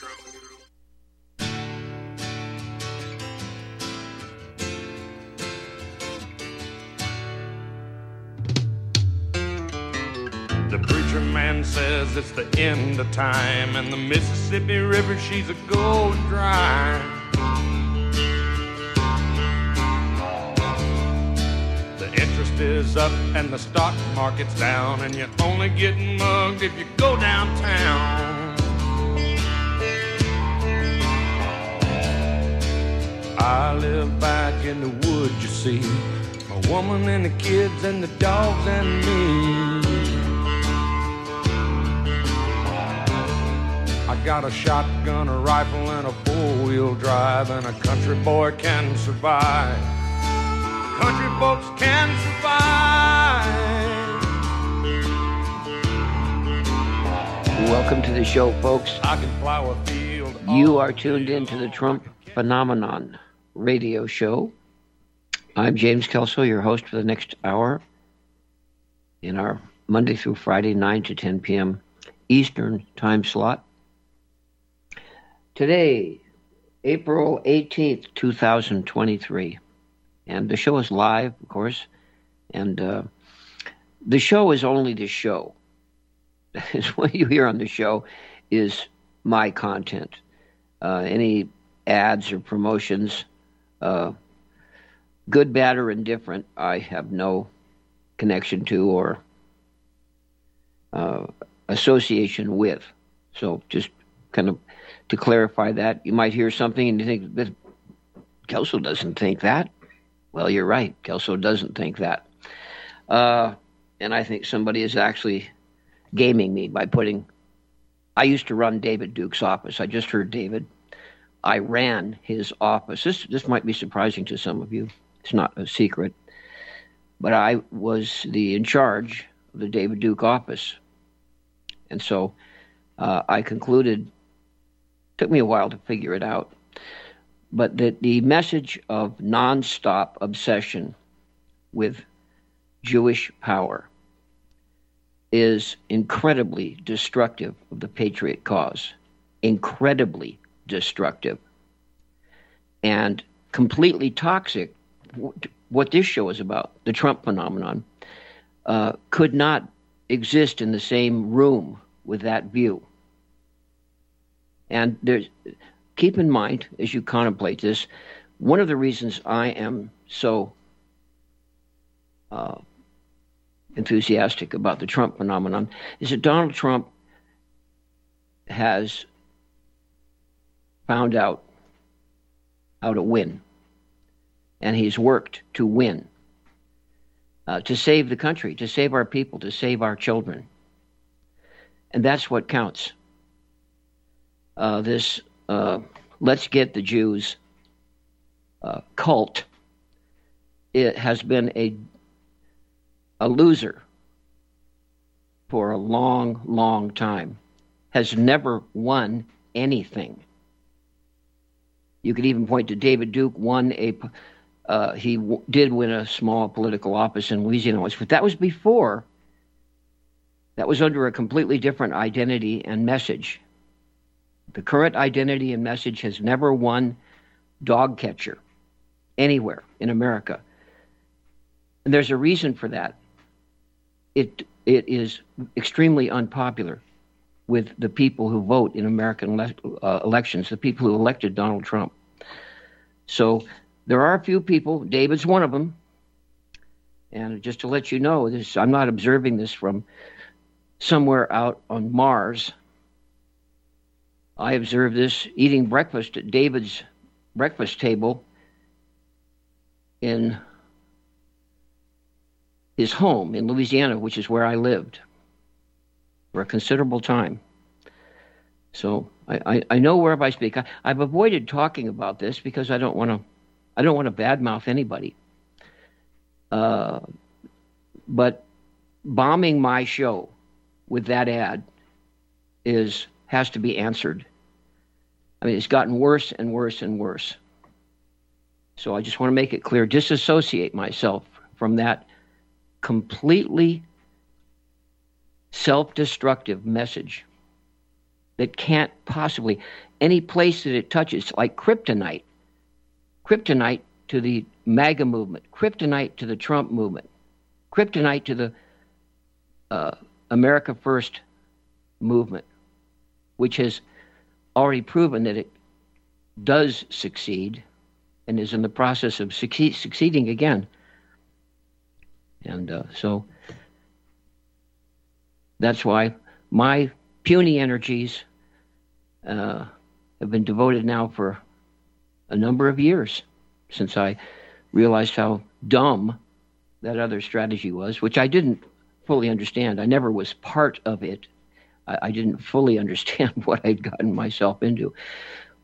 true. The preacher man says it's the end of time, and the Mississippi River, she's a-goin' dry. The interest is up and the stock market's down, and you're only getting mugged if you go downtown. I live back in the woods, you see, my woman and the kids and the dogs and me. I got a shotgun, a rifle, and a four-wheel drive, and a country boy can survive. Country folks can survive. Welcome to the show, folks. I can plow a field. You are tuned in to the Trump Phenomenon radio show. I'm James Kelso, your host for the next hour in our Monday through Friday, 9 to 10 p.m. Eastern time slot. Today, April 18th, 2023, and the show is live, of course, and the show is only the show. What you hear on the show is my content. Any ads or promotions, good, bad, or indifferent, I have no connection to or association with, so just kind of to clarify that. You might hear something and you think, but Kelso doesn't think that. Well, you're right. Kelso doesn't think that. And I think somebody is actually gaming me by putting, I used to run David Duke's office. I just heard David. I ran his office. This might be surprising to some of you. It's not a secret. But I was in charge of the David Duke office. And so I concluded, took me a while to figure it out, but that the message of nonstop obsession with Jewish power is incredibly destructive of the patriot cause, incredibly destructive, and completely toxic. What this show is about, the Trump phenomenon, could not exist in the same room with that view. And keep in mind, as you contemplate this, one of the reasons I am so enthusiastic about the Trump phenomenon is that Donald Trump has found out how to win. And he's worked to win, to save the country, to save our people, to save our children. And that's what counts. This let's get the Jews cult, it has been a loser for a long, long time, has never won anything. You could even point to David Duke won he did win a small political office in Louisiana, but that was before, that was under a completely different identity and message. The current identity and message has never won dog catcher anywhere in America. And there's a reason for that. It is extremely unpopular with the people who vote in American elections, the people who elected Donald Trump. So there are a few people, David's one of them, and just to let you know, this, I'm not observing this from somewhere out on Mars. I observed this eating breakfast at David's breakfast table in his home in Louisiana, which is where I lived for a considerable time. So I know wherever I speak. I've avoided talking about this because I don't want to badmouth anybody. But bombing my show with that ad has to be answered. I mean, it's gotten worse and worse and worse. So I just want to make it clear, disassociate myself from that completely self-destructive message that can't possibly, any place that it touches, like kryptonite, kryptonite to the MAGA movement, kryptonite to the Trump movement, kryptonite to the America First movement, which has already proven that it does succeed and is in the process of succeeding again. And so that's why my puny energies have been devoted now for a number of years, since I realized how dumb that other strategy was, which I didn't fully understand. I never was part of it. I didn't fully understand what I'd gotten myself into.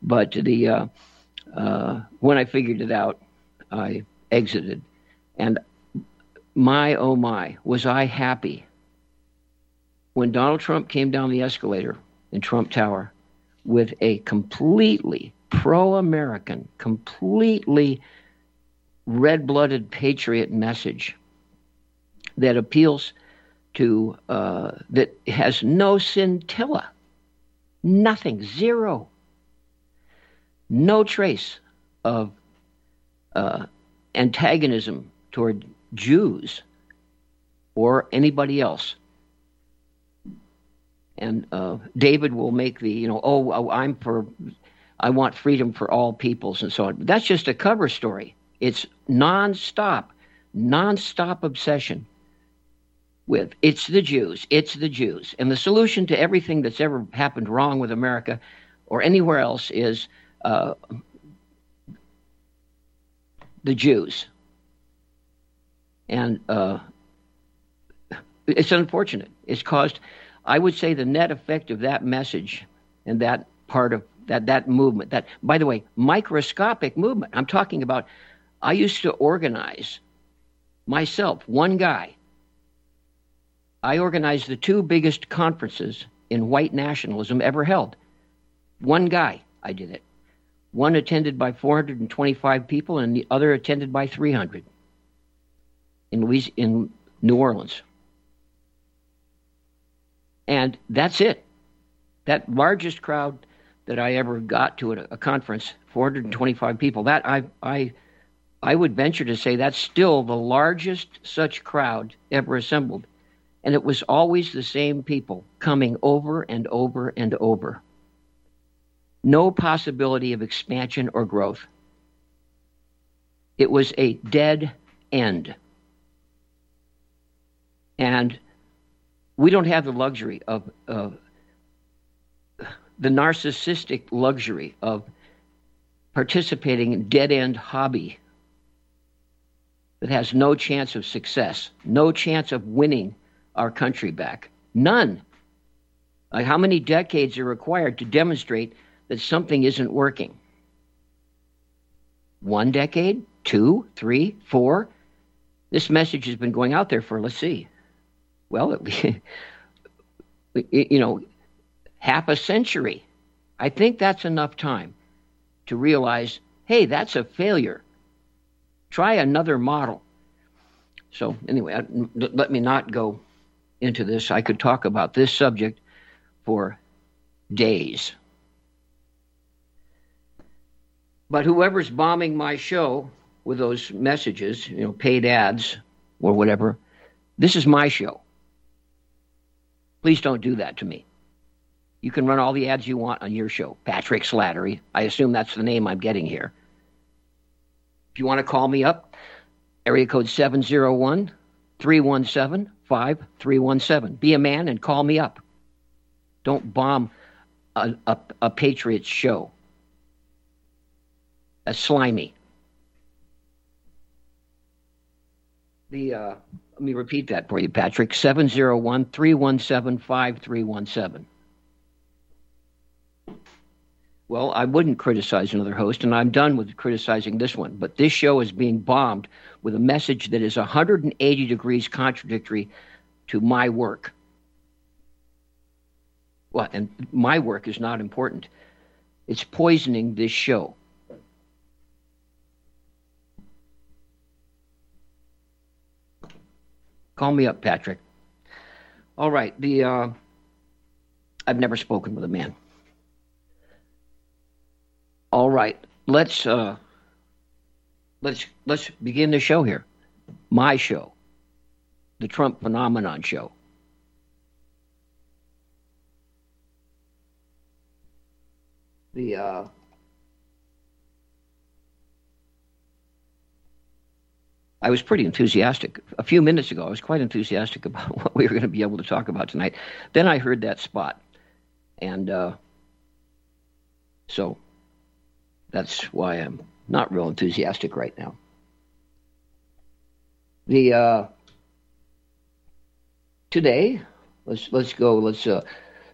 But the when I figured it out, I exited. And my, oh my, was I happy when Donald Trump came down the escalator in Trump Tower with a completely pro-American, completely red-blooded patriot message that appeals to, that has no scintilla, nothing, zero, no trace of antagonism toward Jews or anybody else. And David will make the, you know, I want freedom for all peoples and so on. That's just a cover story. It's nonstop obsession with it's the Jews. And the solution to everything that's ever happened wrong with America or anywhere else is the Jews. And it's unfortunate. It's caused, I would say, the net effect of that message and that part of that movement, that, by the way, microscopic movement. I'm talking about, I used to organize myself, one guy. I organized the two biggest conferences in white nationalism ever held. One guy, I did it. One attended by 425 people and the other attended by 300 in New Orleans. And that's it. That largest crowd that I ever got to at a conference, 425 people. That I would venture to say that's still the largest such crowd ever assembled. And it was always the same people coming over and over and over. No possibility of expansion or growth. It was a dead end. And we don't have the luxury of the narcissistic luxury of participating in dead-end hobby that has no chance of success, no chance of winning our country back. None. Like, how many decades are required to demonstrate that something isn't working? 1 decade? 2, 3, 4? This message has been going out there for, let's see, well, you know, half a century. I think that's enough time to realize, hey, that's a failure. Try another model. So anyway, let me not go into this. I could talk about this subject for days. But whoever's bombing my show with those messages, you know, paid ads or whatever, this is my show. Please don't do that to me. You can run all the ads you want on your show, Patrick Slattery. I assume that's the name I'm getting here. If you want to call me up, area code 701-317-5317. Be a man and call me up. Don't bomb a Patriots show. That's slimy. Let me repeat that for you, Patrick. 701-317-5317. Well, I wouldn't criticize another host, and I'm done with criticizing this one. But this show is being bombed with a message that is 180 degrees contradictory to my work. Well, and my work is not important. It's poisoning this show. Call me up, Patrick. All right. I've never spoken with a man. right, let's begin the show here. My show, the Trump Phenomenon Show. I was pretty enthusiastic. A few minutes ago, I was quite enthusiastic about what we were going to be able to talk about tonight. Then I heard that spot. And so that's why I'm not real enthusiastic right now. Today, let's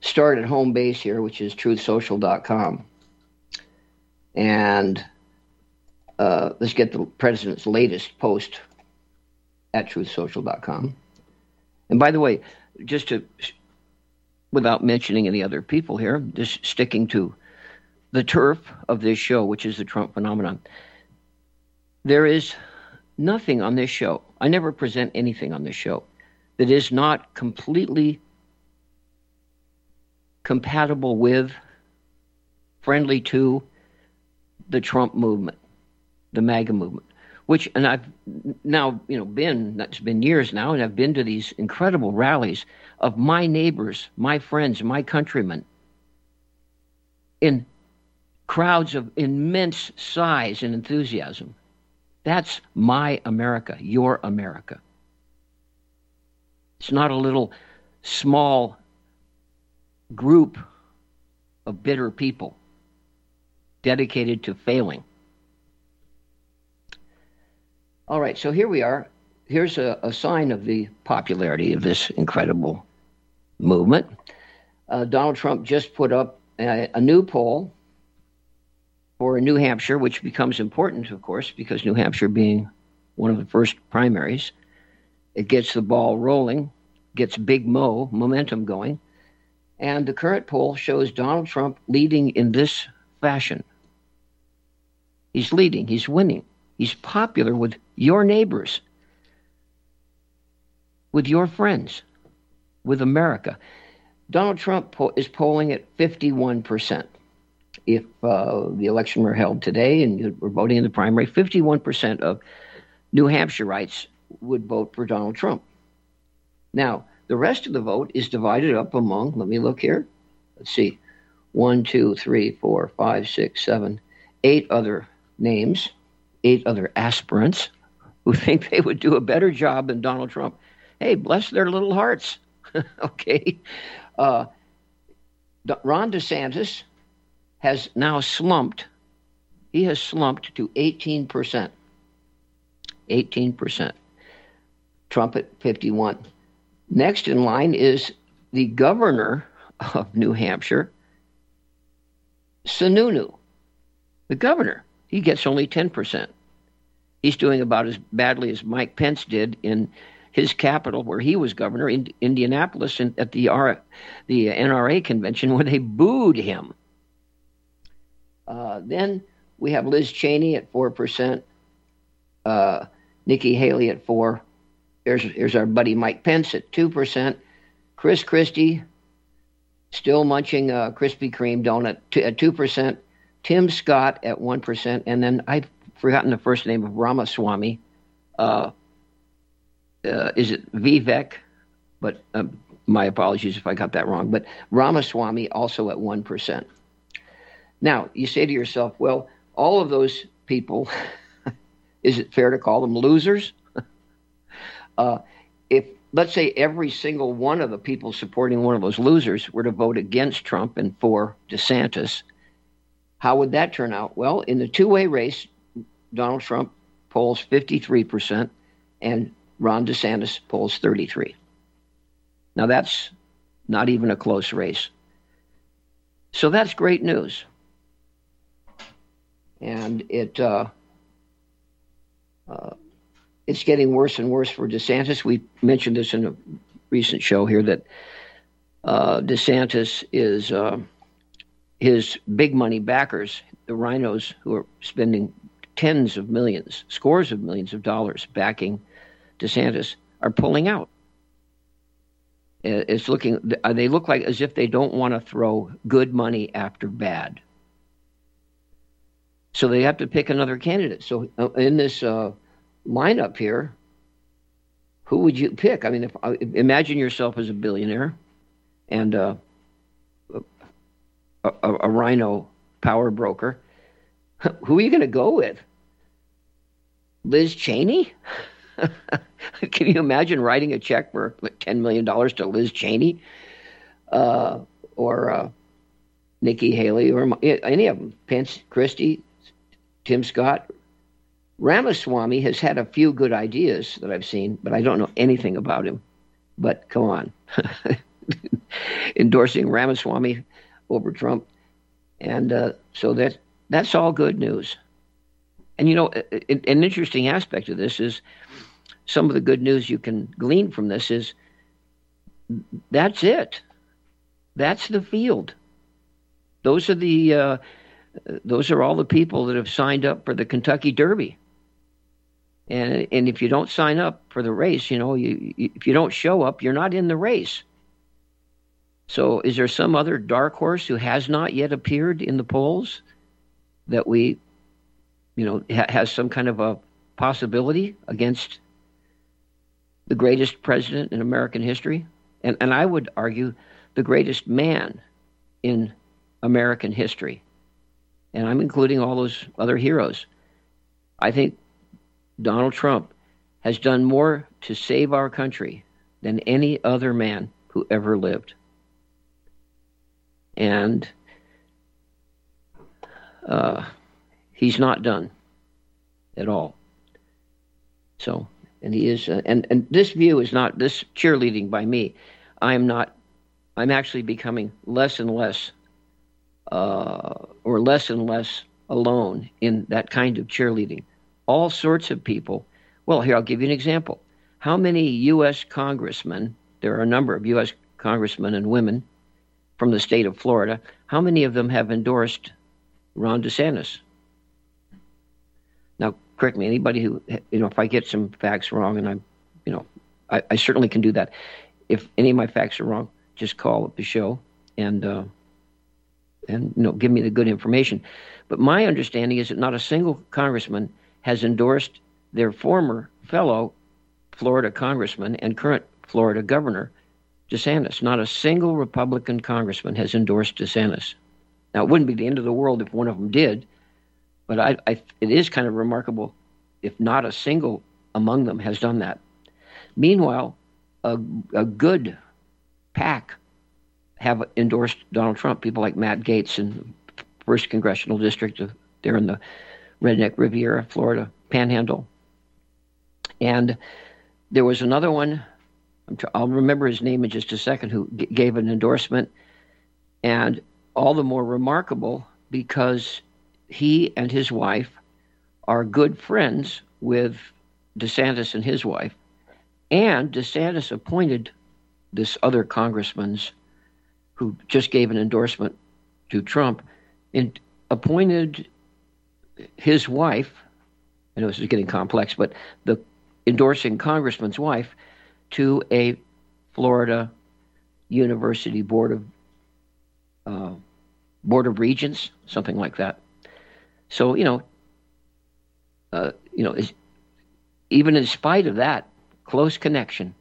start at home base here, which is truthsocial.com. And let's get the president's latest post at truthsocial.com. And by the way, just to, without mentioning any other people here, just sticking to the turf of this show, which is the Trump Phenomenon, there is nothing on this show. I never present anything on this show that is not completely compatible with, friendly to, the Trump movement, the MAGA movement, which, and I've now, been, that's been years now, and I've been to these incredible rallies of my neighbors, my friends, my countrymen, in crowds of immense size and enthusiasm. That's my America, your America. It's not a little small group of bitter people dedicated to failing. All right, so here we are. Here's a sign of the popularity of this incredible movement. Donald Trump just put up a new poll for New Hampshire, which becomes important, of course, because New Hampshire being one of the first primaries, it gets the ball rolling, gets Big Mo momentum going. And the current poll shows Donald Trump leading in this fashion. He's leading. He's winning. He's popular with your neighbors, with your friends, with America. Donald Trump is polling at 51%. If the election were held today and you were voting in the primary, 51% of New Hampshireites would vote for Donald Trump. Now, the rest of the vote is divided up among, let me look here. Let's see. 8 other names. 8 other aspirants who think they would do a better job than Donald Trump. Hey, bless their little hearts. Okay. Ron DeSantis has now slumped. He has slumped to 18%. 18%. Trump at 51. Next in line is the governor of New Hampshire, Sununu. The governor. He gets only 10%. He's doing about as badly as Mike Pence did in his capital where he was governor, in Indianapolis, at the NRA convention where they booed him. Then we have Liz Cheney at 4%, Nikki Haley at 4%. Here's our buddy Mike Pence at 2%. Chris Christie, still munching a Krispy Kreme donut, at 2%. Tim Scott at 1%, and then I've forgotten the first name of Ramaswamy. Is it Vivek? But my apologies if I got that wrong. But Ramaswamy also at 1%. Now, you say to yourself, well, all of those people, is it fair to call them losers? If, let's say, every single one of the people supporting one of those losers were to vote against Trump and for DeSantis, how would that turn out? Well, in the two-way race, Donald Trump polls 53% and Ron DeSantis polls 33%. Now, that's not even a close race. So that's great news. And it's getting worse and worse for DeSantis. We mentioned this in a recent show here that DeSantis is... his big money backers, the rhinos who are spending tens of millions, scores of millions of dollars backing DeSantis, are pulling out. It's looking, they look like as if they don't want to throw good money after bad. So they have to pick another candidate. So in this lineup here, who would you pick? I mean, imagine yourself as a billionaire and a rhino power broker. Who are you going to go with? Liz Cheney? Can you imagine writing a check for $10 million to Liz Cheney or Nikki Haley or any of them? Pence, Christie, Tim Scott. Ramaswamy has had a few good ideas that I've seen, but I don't know anything about him. But come on. Endorsing Ramaswamy over Trump. And so that's all good news. And, you know, an interesting aspect of this is some of the good news you can glean from this is that's it. That's the field. Those are all the people that have signed up for the Kentucky Derby. And if you don't sign up for the race, you know, if you don't show up, you're not in the race. So is there some other dark horse who has not yet appeared in the polls that we, you know, has some kind of a possibility against the greatest president in American history? And I would argue the greatest man in American history. And I'm including all those other heroes. I think Donald Trump has done more to save our country than any other man who ever lived. And he's not done at all. So, and he is, and this view is not, this cheerleading by me, I'm actually becoming less and less, or less and less alone in that kind of cheerleading. All sorts of people. Well, here, I'll give you an example. How many U.S. congressmen, there are a number of U.S. congressmen and women from the state of Florida, how many of them have endorsed Ron DeSantis? Now, correct me, anybody who, you know, if I get some facts wrong, and I'm, you know, I certainly can do that. If any of my facts are wrong, just call up the show and you know, give me the good information. But my understanding is that not a single congressman has endorsed their former fellow Florida congressman and current Florida governor, DeSantis. Not a single Republican congressman has endorsed DeSantis. Now, it wouldn't be the end of the world if one of them did, but it is kind of remarkable if not a single among them has done that. Meanwhile, a good pack have endorsed Donald Trump. People like Matt Gaetz in the 1st Congressional District. They're in the Redneck Riviera, Florida, Panhandle. And there was another one, I'll remember his name in just a second, who gave an endorsement. And all the more remarkable because he and his wife are good friends with DeSantis and his wife. And DeSantis appointed this other congressman's, who just gave an endorsement to Trump, and appointed his wife, I know this is getting complex, but the endorsing congressman's wife to a Florida University Board of Regents, something like that. So, even in spite of that close connection,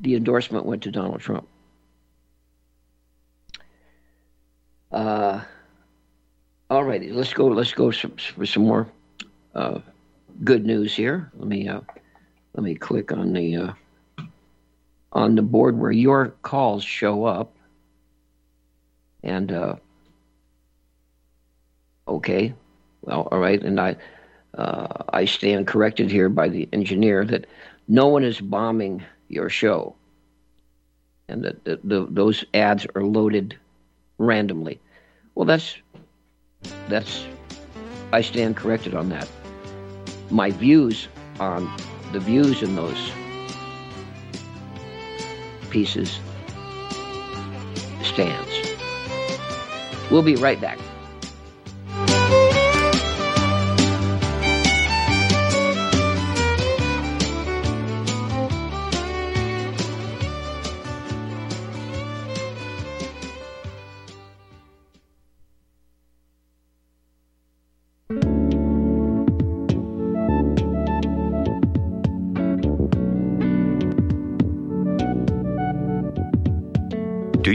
the endorsement went to Donald Trump. All righty, let's go for some more good news here. Let me click on the board where your calls show up. And okay, well, all right, and I stand corrected here by the engineer that no one is bombing your show, and that those ads are loaded randomly. Well, that's I stand corrected on that. My views on the views in those pieces stands. We'll be right back. Do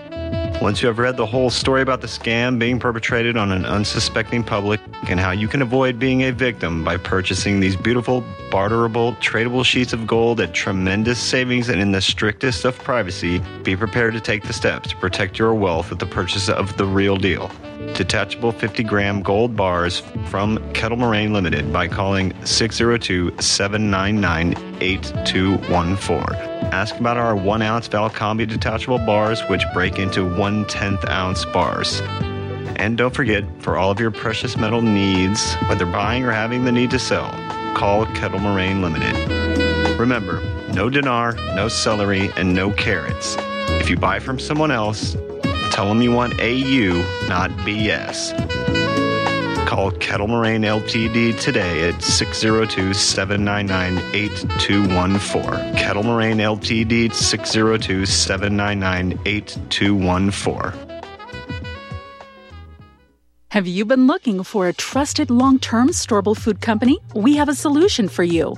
Once you have read the whole story about the scam being perpetrated on an unsuspecting public and how you can avoid being a victim by purchasing these beautiful, barterable, tradable sheets of gold at tremendous savings and in the strictest of privacy, be prepared to take the steps to protect your wealth with the purchase of the real deal. Detachable 50-gram gold bars from Kettle Moraine Limited by calling 602-799-8214. Ask about our 1-ounce Valcambi detachable bars, which break into 1/10-ounce bars. And don't forget, for all of your precious metal needs, whether buying or having the need to sell, call Kettle Moraine Limited. Remember, no dinar, no celery, and no carrots. If you buy from someone else, tell them you want AU, not BS. Call Kettle Moraine Ltd. today at 602-799-8214. Kettle Moraine Ltd. 602-799-8214. Have you been looking for a trusted long-term storable food company? We have a solution for you.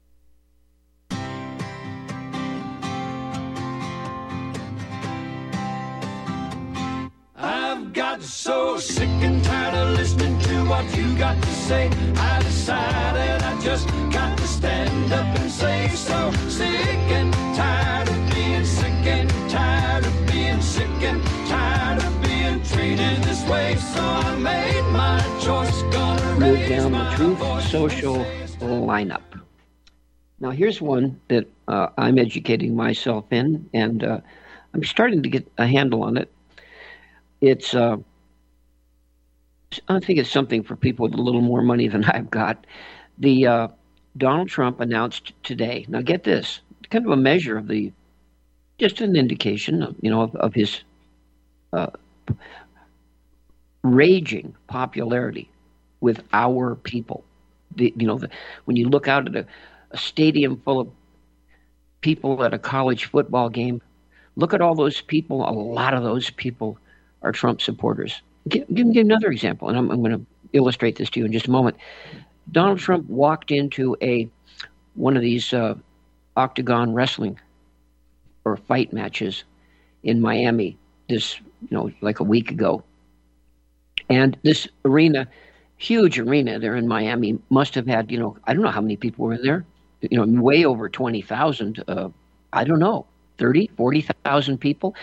I've got so sick and tired of listening to what you got to say. I decided I just got to stand up and say so. Sick and tired of being sick and tired of being sick and tired of being treated this way. So I made my choice. Gonna move down the Truth Social lineup. Now here's one that I'm educating myself in, and I'm starting to get a handle on it. It's, I think it's something for people with a little more money than I've got. The Donald Trump announced today, now get this, kind of a measure of the, just an indication of, of his raging popularity with our people. When you look out at a stadium full of people at a college football game, look at all those people, a lot of those people are Trump supporters. Give another example, and I'm going to illustrate this to you in just a moment. Donald Trump walked into one of these octagon wrestling or fight matches in Miami this, like a week ago. And this arena, huge arena there in Miami, must have had, I don't know how many people were in there, way over 20,000, 30, 40,000 people,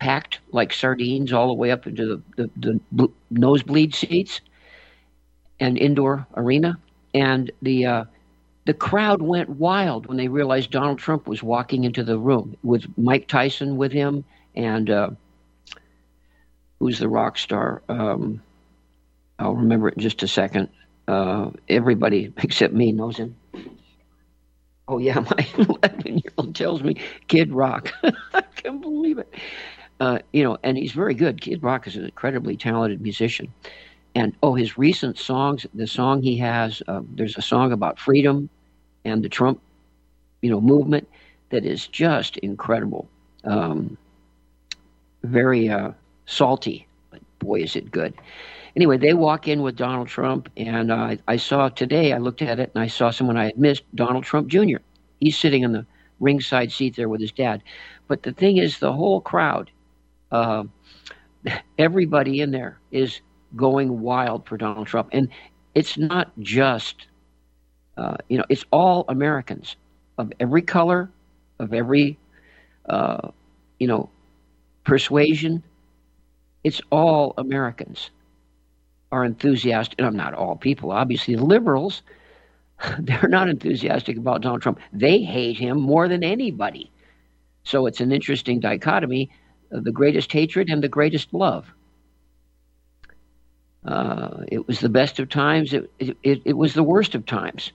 packed like sardines all the way up into the nosebleed seats, an indoor arena. And the crowd went wild when they realized Donald Trump was walking into the room with Mike Tyson with him and who's the rock star? I'll remember it in just a second. Everybody except me knows him. Oh, yeah, my 11-year-old tells me Kid Rock. I can't believe it. And he's very good. Kid Rock is an incredibly talented musician. And, oh, his recent songs, the song he has, there's a song about freedom and the Trump, movement that is just incredible. Very salty, but boy, is it good. Anyway, they walk in with Donald Trump, and I saw today, I looked at it, and I saw someone I had missed, Donald Trump Jr. He's sitting in the ringside seat there with his dad. But the thing is, the whole crowd, everybody in there is going wild for Donald Trump. And it's not just, it's all Americans of every color, of every, persuasion. It's all Americans are enthusiastic, and not all people, obviously. Liberals, they're not enthusiastic about Donald Trump. They hate him more than anybody. So it's an interesting dichotomy of the greatest hatred and the greatest love. It was the best of times. It was the worst of times.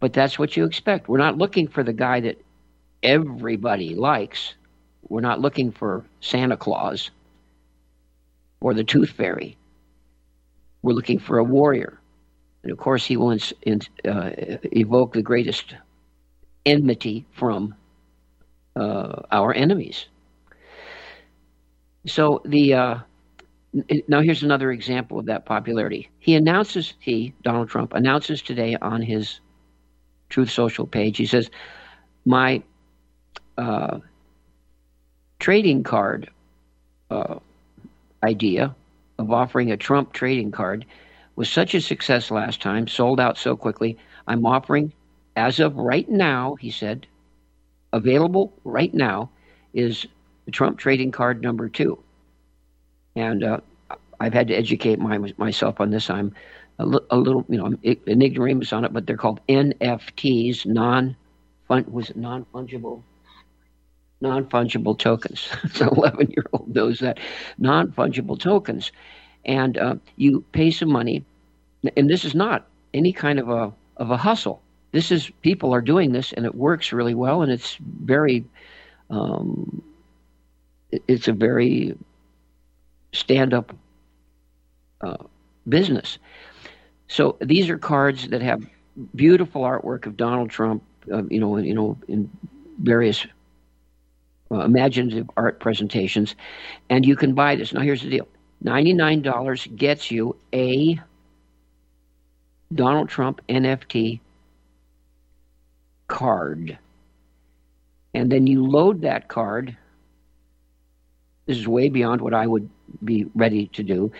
But that's what you expect. We're not looking for the guy that everybody likes. We're not looking for Santa Claus or the Tooth Fairy. We're looking for a warrior. And, of course, he will evoke the greatest enmity from our enemies. So now here's another example of that popularity. Donald Trump, announces today on his Truth Social page, he says, my trading card idea of offering a Trump trading card was such a success last time, sold out so quickly. I'm offering, as of right now, he said, available right now is the Trump trading card number 2. And I've had to educate myself on this. I'm a little, I'm an ignoramus on it, but they're called NFTs, non-fungible tokens. An 11-year-old knows that. Non-fungible tokens. And you pay some money, and this is not any kind of a hustle. This is, people are doing this, and it works really well, and it's very, it's a very stand-up business. So these are cards that have beautiful artwork of Donald Trump, in various imaginative art presentations, and you can buy this. Now here's the deal. $99 gets you a Donald Trump NFT card. And then you load that card. This is way beyond what I would be ready to do,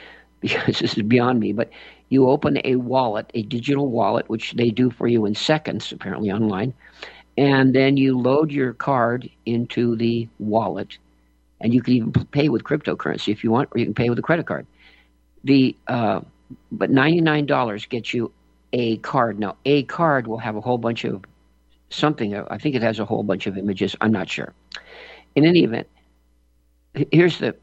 because this is beyond me. But you open a wallet, a digital wallet, which they do for you in seconds, apparently online. And then you load your card into the wallet. And you can even pay with cryptocurrency if you want, or you can pay with a credit card. But $99 gets you a card. Now, a card will have a whole bunch of something. I think it has a whole bunch of images. I'm not sure. In any event, here's the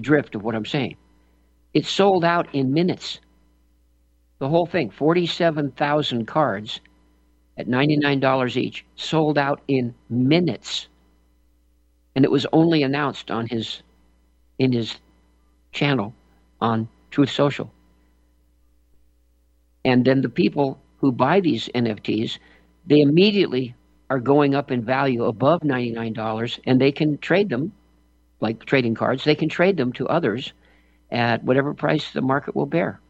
drift of what I'm saying. It sold out in minutes. The whole thing, 47,000 cards at $99 each, sold out in minutes. And it was only announced on his channel on Truth Social. And then the people who buy these NFTs, they immediately are going up in value above $99, and they can trade them, like trading cards, they can trade them to others at whatever price the market will bear.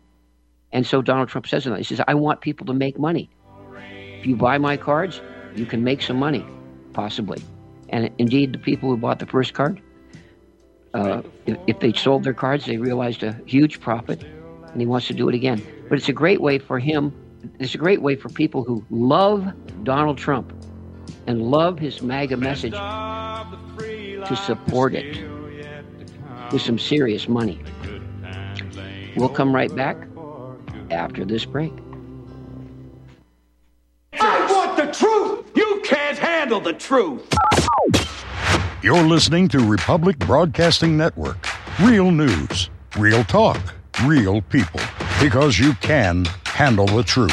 And so Donald Trump says, he says, I want people to make money. If you buy my cards, you can make some money, possibly. And indeed, the people who bought the first card, if they sold their cards, they realized a huge profit, and he wants to do it again. But it's a great way for him. It's a great way for people who love Donald Trump and love his MAGA message to support it with some serious money. We'll come right back after this break. I want the truth. You can't handle the truth. You're listening to Republic Broadcasting Network. Real news, real talk, real people. Because you can handle the truth.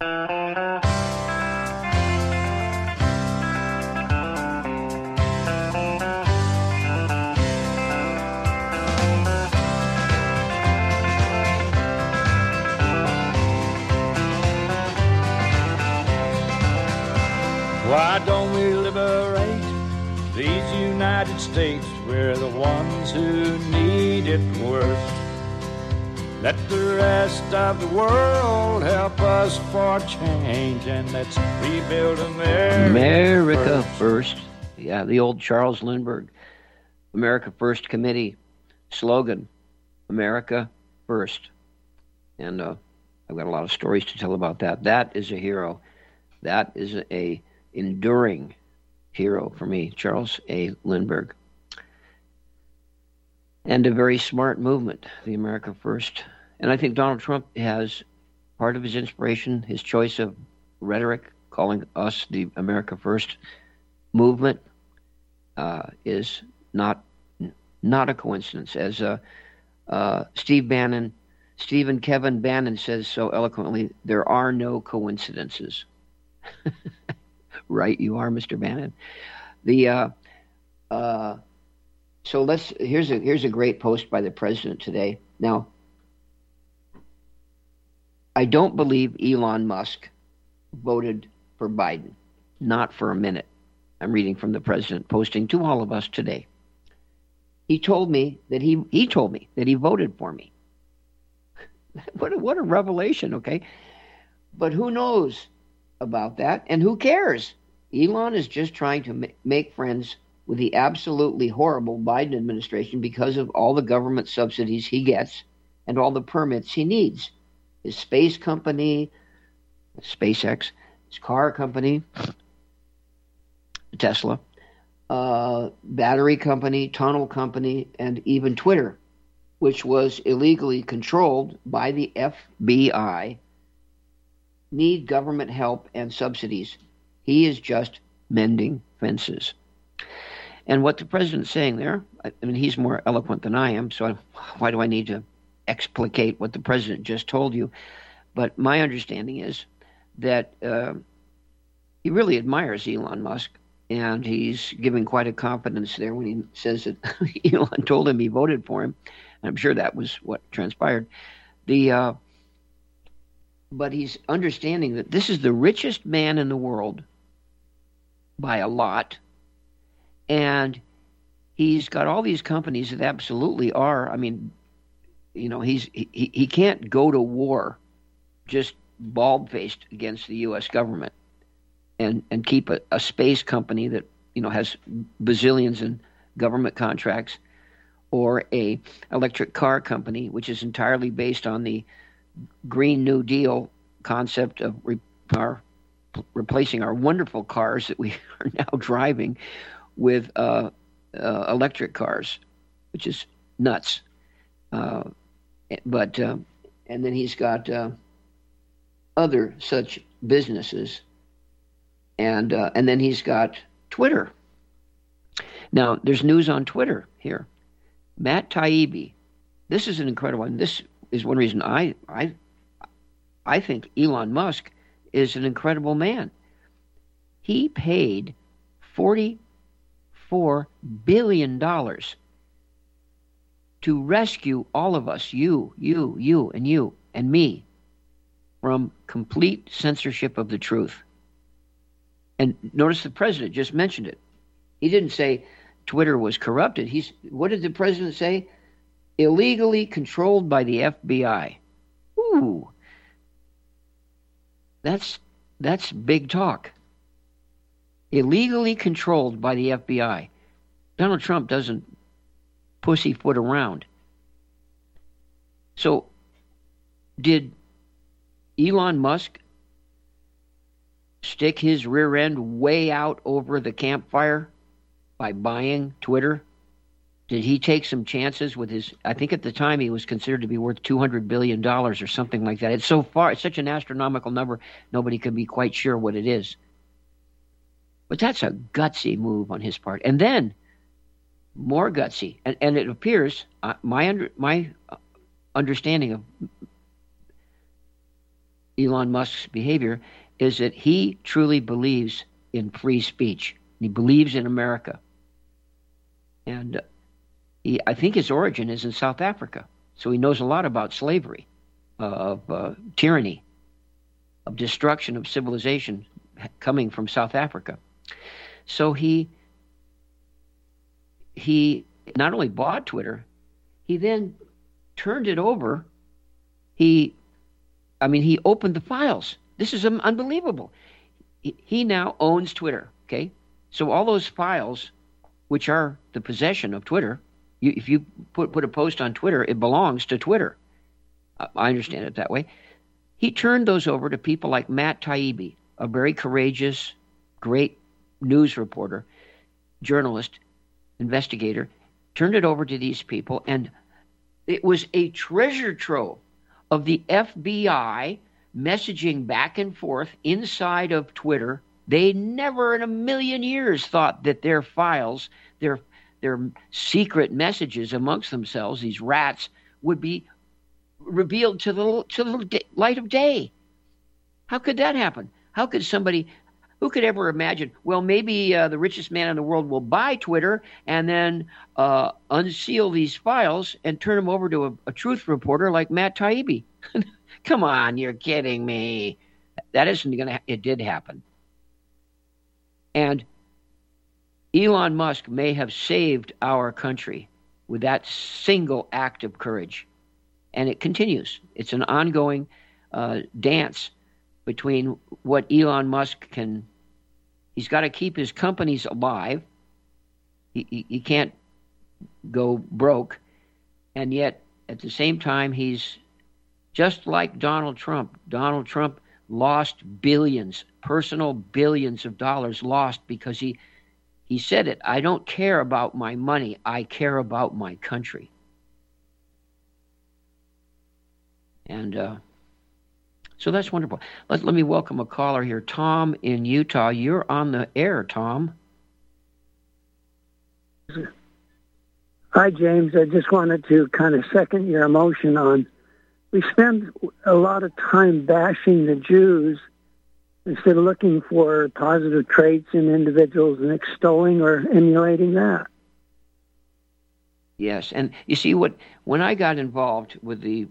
Why don't we liberate these United States? We're the ones who need it worst. Let the rest of the world help us for change, and let's rebuild America. America first. Yeah, the old Charles Lindbergh America First Committee slogan, America First. And I've got a lot of stories to tell about that. That is a hero. That is a enduring hero for me, Charles A. Lindbergh. And a very smart movement, the America First. And I think Donald Trump has part of his inspiration, his choice of rhetoric, calling us the America First movement, is not a coincidence. As Stephen Kevin Bannon says so eloquently, there are no coincidences. Right, you are, Mr. Bannon. So here's a great post by the president today. Now, I don't believe Elon Musk voted for Biden, not for a minute. I'm reading from the president posting to all of us today. He told me that he voted for me. What a revelation, okay? But who knows about that, and who cares? Elon is just trying to make friends with the absolutely horrible Biden administration because of all the government subsidies he gets and all the permits he needs. His space company, SpaceX, car company, Tesla, battery company, tunnel company, and even Twitter, which was illegally controlled by the FBI, need government help and subsidies. He is just mending fences. And what the president's saying there, I mean, he's more eloquent than I am, so why do I need to explicate what the president just told you? But my understanding is that he really admires Elon Musk, and he's giving quite a confidence there when he says that Elon told him he voted for him. I'm sure that was what transpired. But he's understanding that this is the richest man in the world by a lot, and he's got all these companies that absolutely are. I mean, you know, he can't go to war just bald-faced against the U.S. government and keep a space company that, you know, has bazillions in government contracts, or a electric car company, which is entirely based on the Green New Deal concept of replacing our wonderful cars that we are now driving with electric cars, which is nuts. And then he's got other such businesses, and then he's got Twitter. Now, there's news on Twitter here. Matt Taibbi, this is an incredible one. This is one reason I think Elon Musk is an incredible man. He paid $44 billion to rescue all of us, you and me, from complete censorship of the truth. And notice the president just mentioned it. He didn't say Twitter was corrupted. What did the president say? Illegally controlled by the FBI. Ooh. That's big talk. Illegally controlled by the FBI. Donald Trump doesn't pussyfoot around. So did Elon Musk stick his rear end way out over the campfire by buying Twitter? Did he take some chances with his – I think at the time he was considered to be worth $200 billion or something like that. It's so far – it's such an astronomical number, nobody can be quite sure what it is. But that's a gutsy move on his part. And then more gutsy. And it appears my understanding of Elon Musk's behavior is that he truly believes in free speech. He believes in America. And I think his origin is in South Africa. So he knows a lot about slavery, of tyranny, of destruction of civilization coming from South Africa. So he not only bought Twitter, he then turned it over. He opened the files. This is unbelievable. He now owns Twitter, okay? So all those files, which are the possession of Twitter, if you put a post on Twitter, it belongs to Twitter. I understand it that way. He turned those over to people like Matt Taibbi, a very courageous, great news reporter, journalist, investigator, turned it over to these people, and it was a treasure trove of the FBI messaging back and forth inside of Twitter. They never in a million years thought that their files, their secret messages amongst themselves, these rats, would be revealed to the light of day. How could that happen? How could somebody, who could ever imagine, well, maybe the richest man in the world will buy Twitter and then unseal these files and turn them over to a truth reporter like Matt Taibbi. Come on, you're kidding me. That isn't going to – it did happen. And Elon Musk may have saved our country with that single act of courage. And it continues. It's an ongoing dance between what Elon Musk can – he's got to keep his companies alive. He can't go broke. And yet at the same time he's – just like Donald Trump lost billions, personal billions of dollars lost because he said it. I don't care about my money. I care about my country. And so that's wonderful. Let me welcome a caller here. Tom in Utah. You're on the air, Tom. Hi, James. I just wanted to kind of second your emotion on, we spend a lot of time bashing the Jews instead of looking for positive traits in individuals and extolling or emulating that. Yes, and you see, when I got involved with the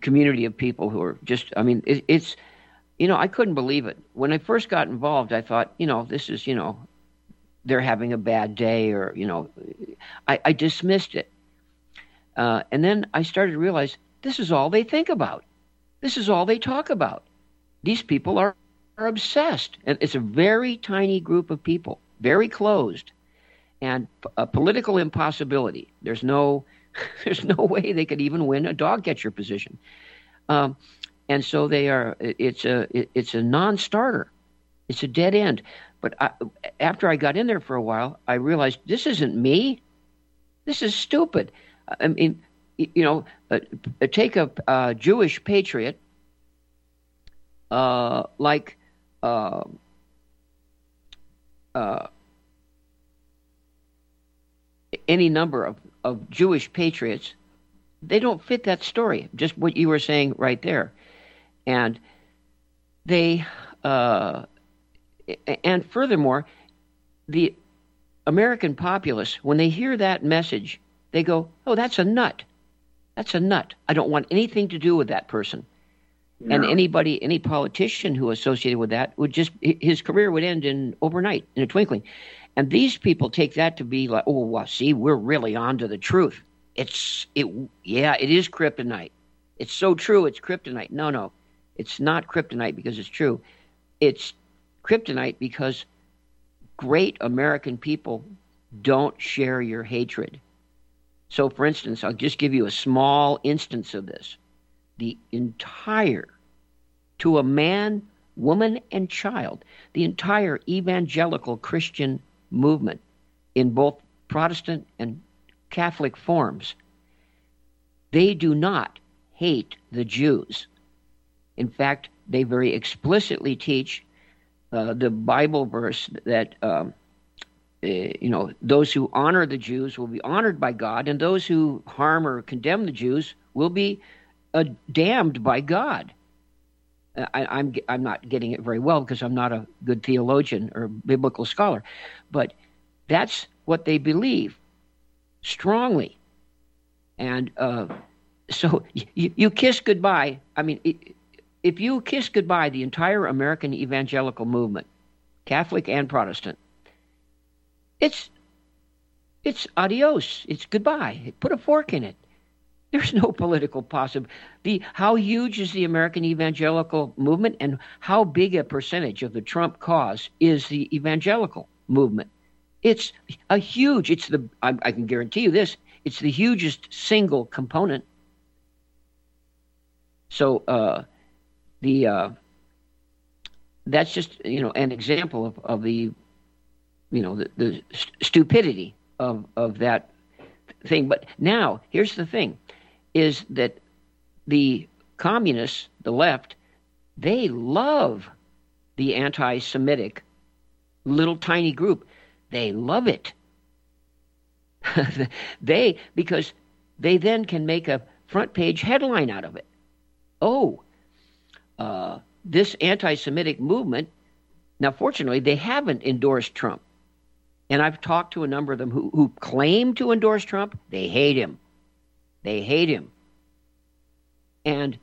community of people who are just, I mean, it's, you know, I couldn't believe it. When I first got involved, I thought, you know, this is, you know, they're having a bad day, or, you know, I dismissed it. And then I started to realize this is all they think about. This is all they talk about. These people are obsessed. And it's a very tiny group of people, very closed, and a political impossibility. There's no way they could even win a dog catcher position. And so they are, it's a non-starter. It's a dead end. But after I got in there for a while, I realized this isn't me. This is stupid. I mean, you know, take a Jewish patriot like any number of Jewish patriots. They don't fit that story, just what you were saying right there. And they... And furthermore, the American populace, when they hear that message, they go, oh, that's a nut. That's a nut. I don't want anything to do with that person. No. And anybody, any politician who associated with that would just, his career would end in overnight, in a twinkling. And these people take that to be like, oh, well, see, we're really on to the truth. It is kryptonite. It's so true, it's kryptonite. No, it's not kryptonite because it's true. It's kryptonite because great American people don't share your hatred. So, for instance, I'll just give you a small instance of this. The entire, to a man, woman, and child, the entire evangelical Christian movement in both Protestant and Catholic forms, they do not hate the Jews. In fact, they very explicitly teach the Bible verse that, you know, those who honor the Jews will be honored by God, and those who harm or condemn the Jews will be damned by God. I'm not getting it very well because I'm not a good theologian or biblical scholar, but that's what they believe strongly. And so you kiss goodbye. I mean, if you kiss goodbye the entire American evangelical movement, Catholic and Protestant, it's adios, it's goodbye. Put a fork in it. There's no political possible. How huge is the American evangelical movement, and how big a percentage of the Trump cause is the evangelical movement? It's a huge. I can guarantee you this. It's the hugest single component. So. That's just, you know, an example of the, you know, the stupidity of that thing. But now here's the thing, is that the communists, the left, they love the anti-Semitic little tiny group. They love it. Because they then can make a front page headline out of it. Oh. This anti-Semitic movement, now fortunately they haven't endorsed Trump, and I've talked to a number of them who claim to endorse Trump. They hate him, and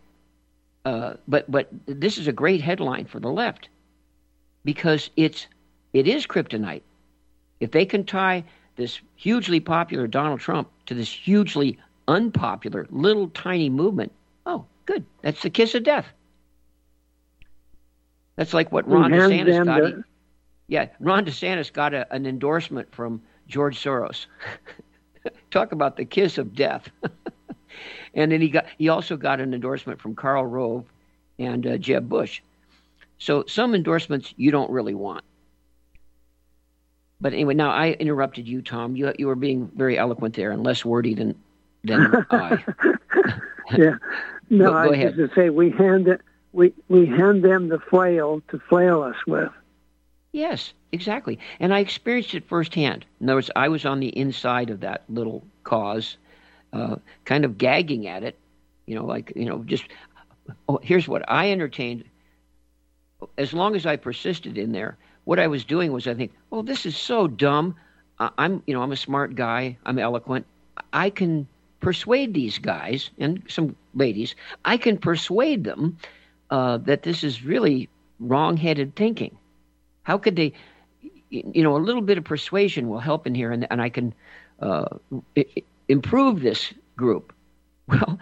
but this is a great headline for the left, because it is kryptonite. If they can tie this hugely popular Donald Trump to this hugely unpopular little tiny movement, oh good, that's the kiss of death. That's like what Ron DeSantis got. Ron DeSantis got an endorsement from George Soros. Talk about the kiss of death. And then he also got an endorsement from Karl Rove and Jeb Bush. So some endorsements you don't really want. But anyway, now I interrupted you, Tom. You were being very eloquent there and less wordy than I. Yeah. No, go I was just to say we hand them the flail to flail us with. Yes, exactly. And I experienced it firsthand. In other words, I was on the inside of that little cause, kind of gagging at it, here's what I entertained. As long as I persisted in there, what I was doing was I think, well, this is so dumb. I'm a smart guy. I'm eloquent. I can persuade these guys and some ladies. I can persuade them that this is really wrong-headed thinking. How could they, a little bit of persuasion will help in here, and I can improve this group. Well,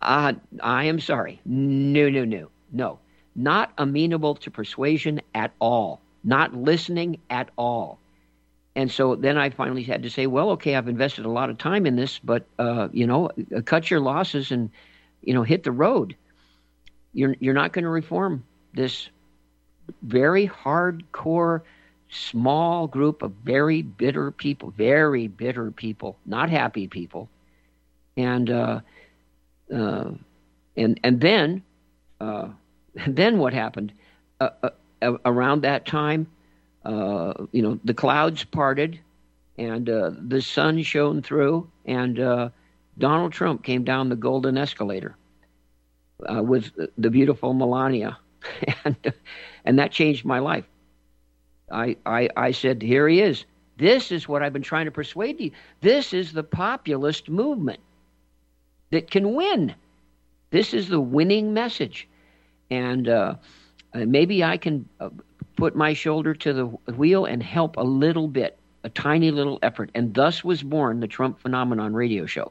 I am sorry. No. Not amenable to persuasion at all. Not listening at all. And so then I finally had to say, well, okay, I've invested a lot of time in this, but, cut your losses and, hit the road. You're not going to reform this very hardcore, small group of very bitter people, not happy people. And then what happened around that time? The clouds parted, and the sun shone through, and Donald Trump came down the golden escalator with the beautiful Melania, and that changed my life. I said, here he is. This is what I've been trying to persuade you. This is the populist movement that can win. This is the winning message. And maybe I can put my shoulder to the wheel and help a little bit, a tiny little effort. And thus was born the Trump Phenomenon radio show.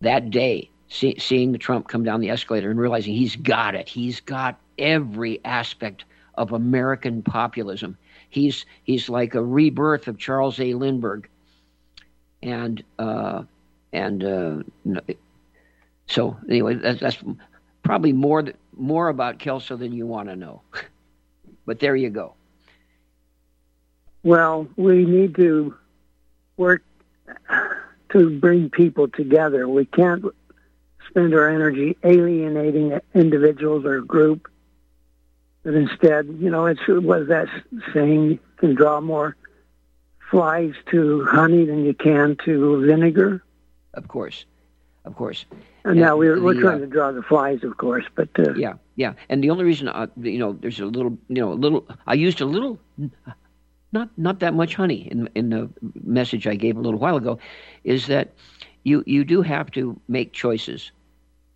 That day, seeing Trump come down the escalator and realizing he's got it. He's got every aspect of American populism. He's like a rebirth of Charles A. Lindbergh. So anyway, that's probably more about Kelso than you want to know. But there you go. Well, we need to work to bring people together. We can't spend our energy alienating individuals or group. But instead, it was that saying, you can draw more flies to honey than you can to vinegar. Of course. And now we're trying to draw the flies, of course, but yeah. And the only reason, there's a little. I used a little, not that much honey in the message I gave a little while ago, is that you do have to make choices,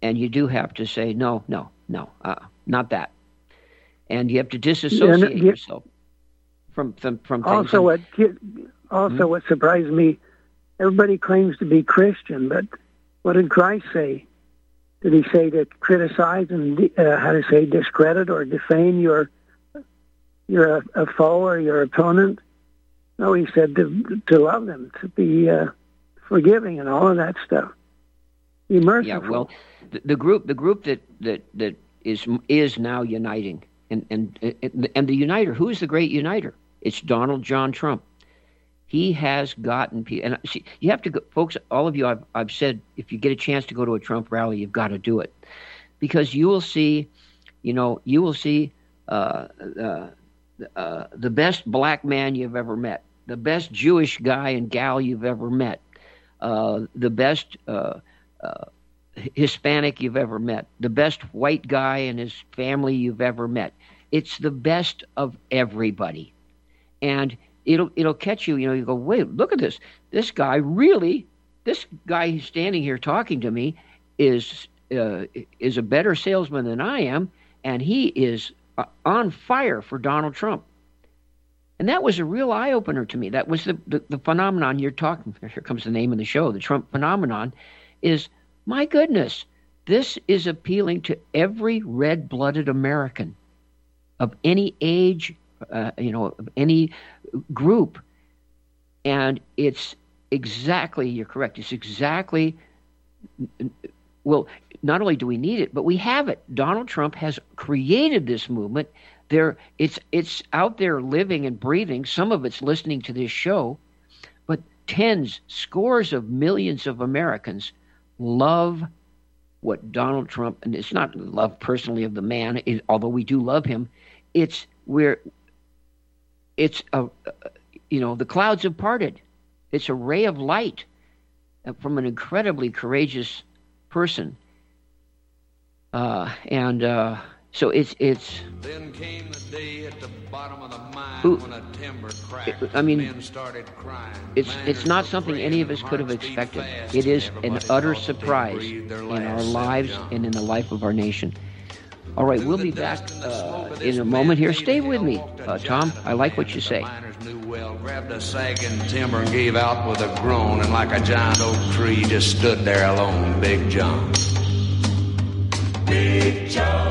and you do have to say no, not that, and you have to disassociate yourself from things. What surprised me, everybody claims to be Christian, but what did Christ say? Did he say to criticize and discredit or defame your foe or your opponent? No, he said to love them, to be forgiving, and all of that stuff. Be merciful. Yeah, well, the group that is now uniting, and the uniter. Who is the great uniter? It's Donald John Trump. He has gotten people, and see, you have to go, folks. All of you, I've said, if you get a chance to go to a Trump rally, you've got to do it, because you will see, the best black man you've ever met, the best Jewish guy and gal you've ever met, the best Hispanic you've ever met, the best white guy and his family you've ever met. It's the best of everybody, and It'll catch you, you go, wait, look at this. This guy standing here talking to me is a better salesman than I am, and he is on fire for Donald Trump. And that was a real eye-opener to me. That was the phenomenon you're talking about. Here comes the name of the show, the Trump Phenomenon, is, my goodness, this is appealing to every red-blooded American of any age, any group, and it's exactly, you're correct, it's exactly Well, not only do we need it, but we have it. Donald Trump has created this movement. It's out there living and breathing. Some of it's listening to this show, but tens, scores of millions of Americans love what Donald Trump, and it's not love personally of the man, although we do love him. The clouds have parted. It's a ray of light from an incredibly courageous person. So it's. Then came the day at the bottom of the mine when a timber cracked. Men started crying. It's not something any of us could have expected. It is an utter surprise in our lives and in the life of our nation. All right, we'll be back in a moment here. Stay with me, Tom. I like what you say. Knew well, grabbed a sagging timber and gave out with a groan, and like a giant oak tree just stood there alone, Big John. Big John.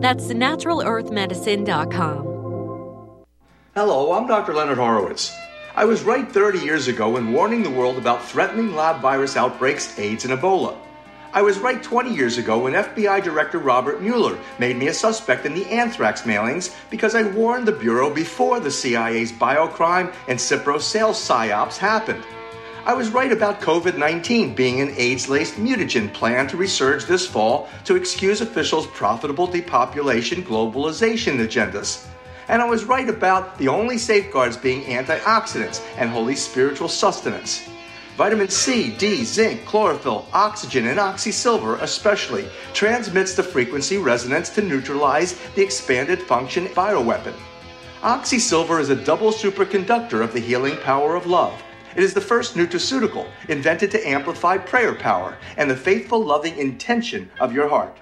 That's NaturalEarthMedicine.com. Hello, I'm Dr. Leonard Horowitz. I was right 30 years ago when warning the world about threatening lab virus outbreaks, AIDS, and Ebola. I was right 20 years ago when FBI Director Robert Mueller made me a suspect in the anthrax mailings because I warned the Bureau before the CIA's biocrime and Cipro sales psyops happened. I was right about COVID-19 being an AIDS-laced mutagen planned to resurge this fall to excuse officials' profitable depopulation globalization agendas. And I was right about the only safeguards being antioxidants and holy spiritual sustenance. Vitamin C, D, zinc, chlorophyll, oxygen, and oxysilver especially transmits the frequency resonance to neutralize the expanded function viral weapon. Oxysilver is a double superconductor of the healing power of love. It is the first nutraceutical invented to amplify prayer power and the faithful, loving intention of your heart.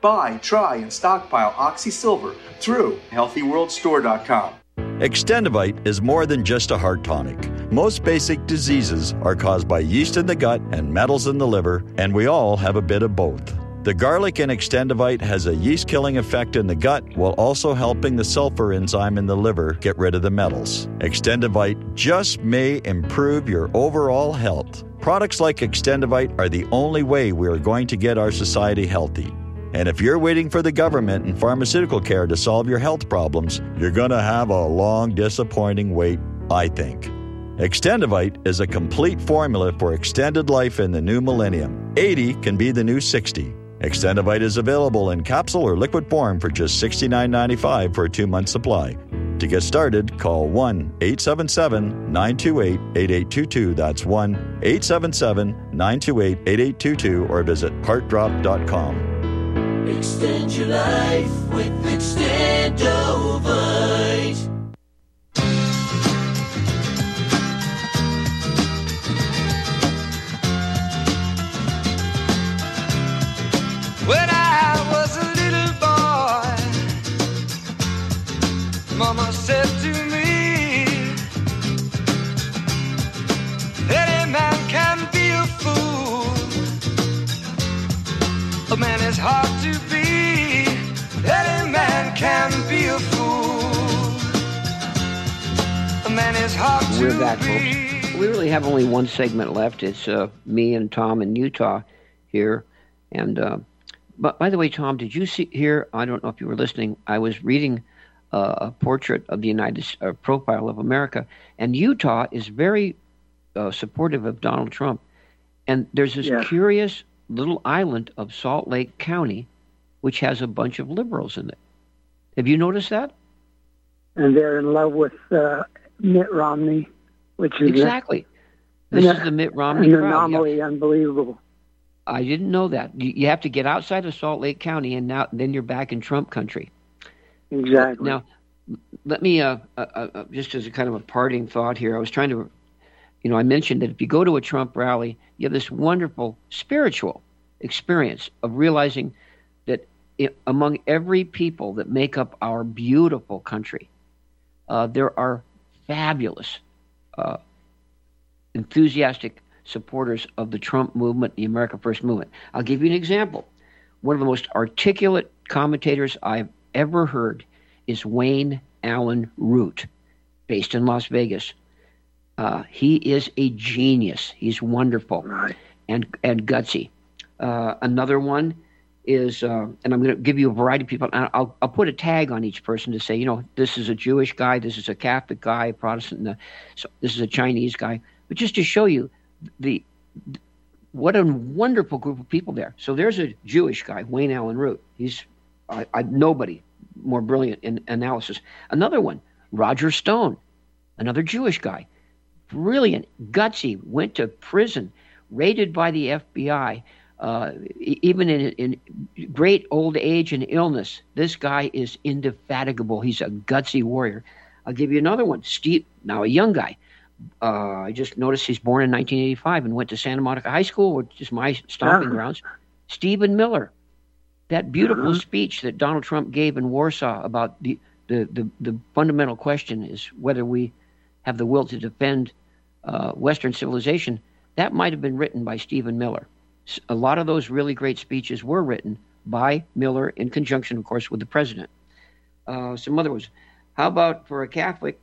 Buy, try, and stockpile Oxysilver through HealthyWorldStore.com. Extendivite is more than just a heart tonic. Most basic diseases are caused by yeast in the gut and metals in the liver, and we all have a bit of both. The garlic in Extendivite has a yeast-killing effect in the gut while also helping the sulfur enzyme in the liver get rid of the metals. Extendivite just may improve your overall health. Products like Extendivite are the only way we are going to get our society healthy. And if you're waiting for the government and pharmaceutical care to solve your health problems, you're going to have a long, disappointing wait, I think. Extendivite is a complete formula for extended life in the new millennium. 80 can be the new 60. Extendivite is available in capsule or liquid form for just $69.95 for a 2-month supply. To get started, call 1-877-928-8822. That's 1-877-928-8822 or visit heartdrop.com. Extend your life with Extendovite. When I was a little boy, Mama said to me, any man can be a fool. A man is hard to be. Any man can be a fool. A man is hard to be. We're back, folks. We really have only one segment left. It's me and Tom in Utah here. And but by the way, Tom, did you see here? I don't know if you were listening. I was reading a portrait of the profile of America, and Utah is very supportive of Donald Trump. And there's this curious little island of Salt Lake County which has a bunch of liberals in it. Have you noticed that? And they're in love with Mitt Romney, which is exactly. This is the Mitt Romney crowd. An anomaly, yeah. Unbelievable. I didn't know that. You have to get outside of Salt Lake County, and now then you're back in Trump country. Exactly. Now, let me just as a kind of a parting thought here. I was trying to, I mentioned that if you go to a Trump rally, you have this wonderful spiritual experience of realizing that among every people that make up our beautiful country, there are fabulous, enthusiastic supporters of the Trump movement, the America First movement. I'll give you an example. One of the most articulate commentators I've ever heard is Wayne Allen Root, based in Las Vegas. He is a genius. He's wonderful and gutsy. Another one is, and I'm going to give you a variety of people. I'll put a tag on each person to say, this is a Jewish guy, this is a Catholic guy, a Protestant, so this is a Chinese guy. But just to show you what a wonderful group of people there. So there's a Jewish guy, Wayne Allen Root. He's nobody more brilliant in analysis. Another one, Roger Stone, another Jewish guy. Brilliant, gutsy, went to prison, raided by the FBI, even in great old age and illness. This guy is indefatigable. He's a gutsy warrior. I'll give you another one, Steve, now a young guy. I just noticed he's born in 1985 and went to Santa Monica High School, which is my stomping grounds. Stephen Miller, that beautiful speech that Donald Trump gave in Warsaw about the fundamental question is whether we have the will to defend Western civilization. That might have been written by Stephen Miller. A lot of those really great speeches were written by Miller in conjunction, of course, with the president. Some other ones. How about for a Catholic?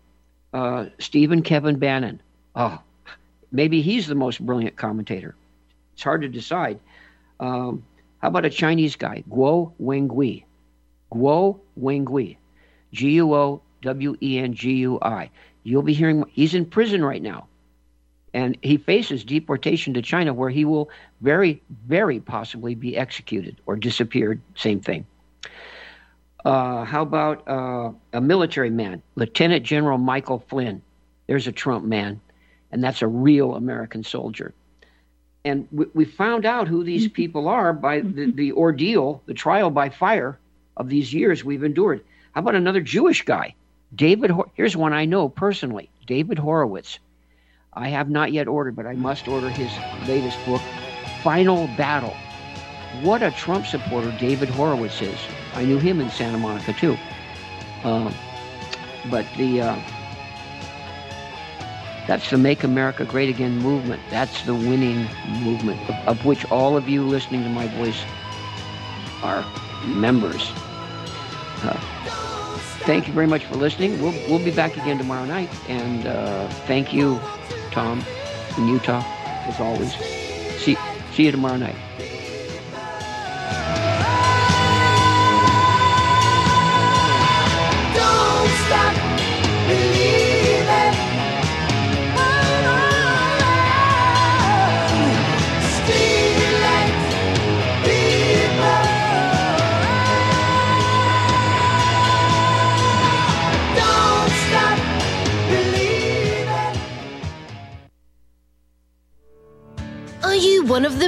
Stephen Kevin Bannon. Oh, maybe he's the most brilliant commentator. It's hard to decide. How about a Chinese guy? Guo Wengui. Guo Wengui. Guowengui. You'll be hearing he's in prison right now. And he faces deportation to China where he will very, very possibly be executed or disappeared. Same thing. How about a military man, Lieutenant General Michael Flynn? There's a Trump man, and that's a real American soldier. And we found out who these people are by the ordeal, the trial by fire of these years we've endured. How about another Jewish guy? Here's one I know personally, David Horowitz. I have not yet ordered, but I must order his latest book, Final Battle. What a Trump supporter David Horowitz is. I knew him in Santa Monica, too. That's the Make America Great Again movement. That's the winning movement, of which all of you listening to my voice are members. Thank you very much for listening. We'll be back again tomorrow night. And thank you, Tom, in Utah, as always. See you tomorrow night. One of the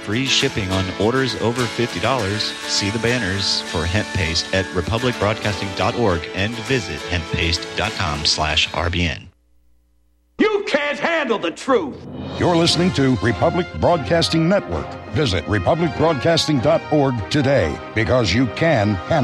Free shipping on orders over $50. See the banners for hemp paste at republicbroadcasting.org and visit hemppaste.com/RBN. You can't handle the truth. You're listening to Republic Broadcasting Network. Visit republicbroadcasting.org today, because you can handle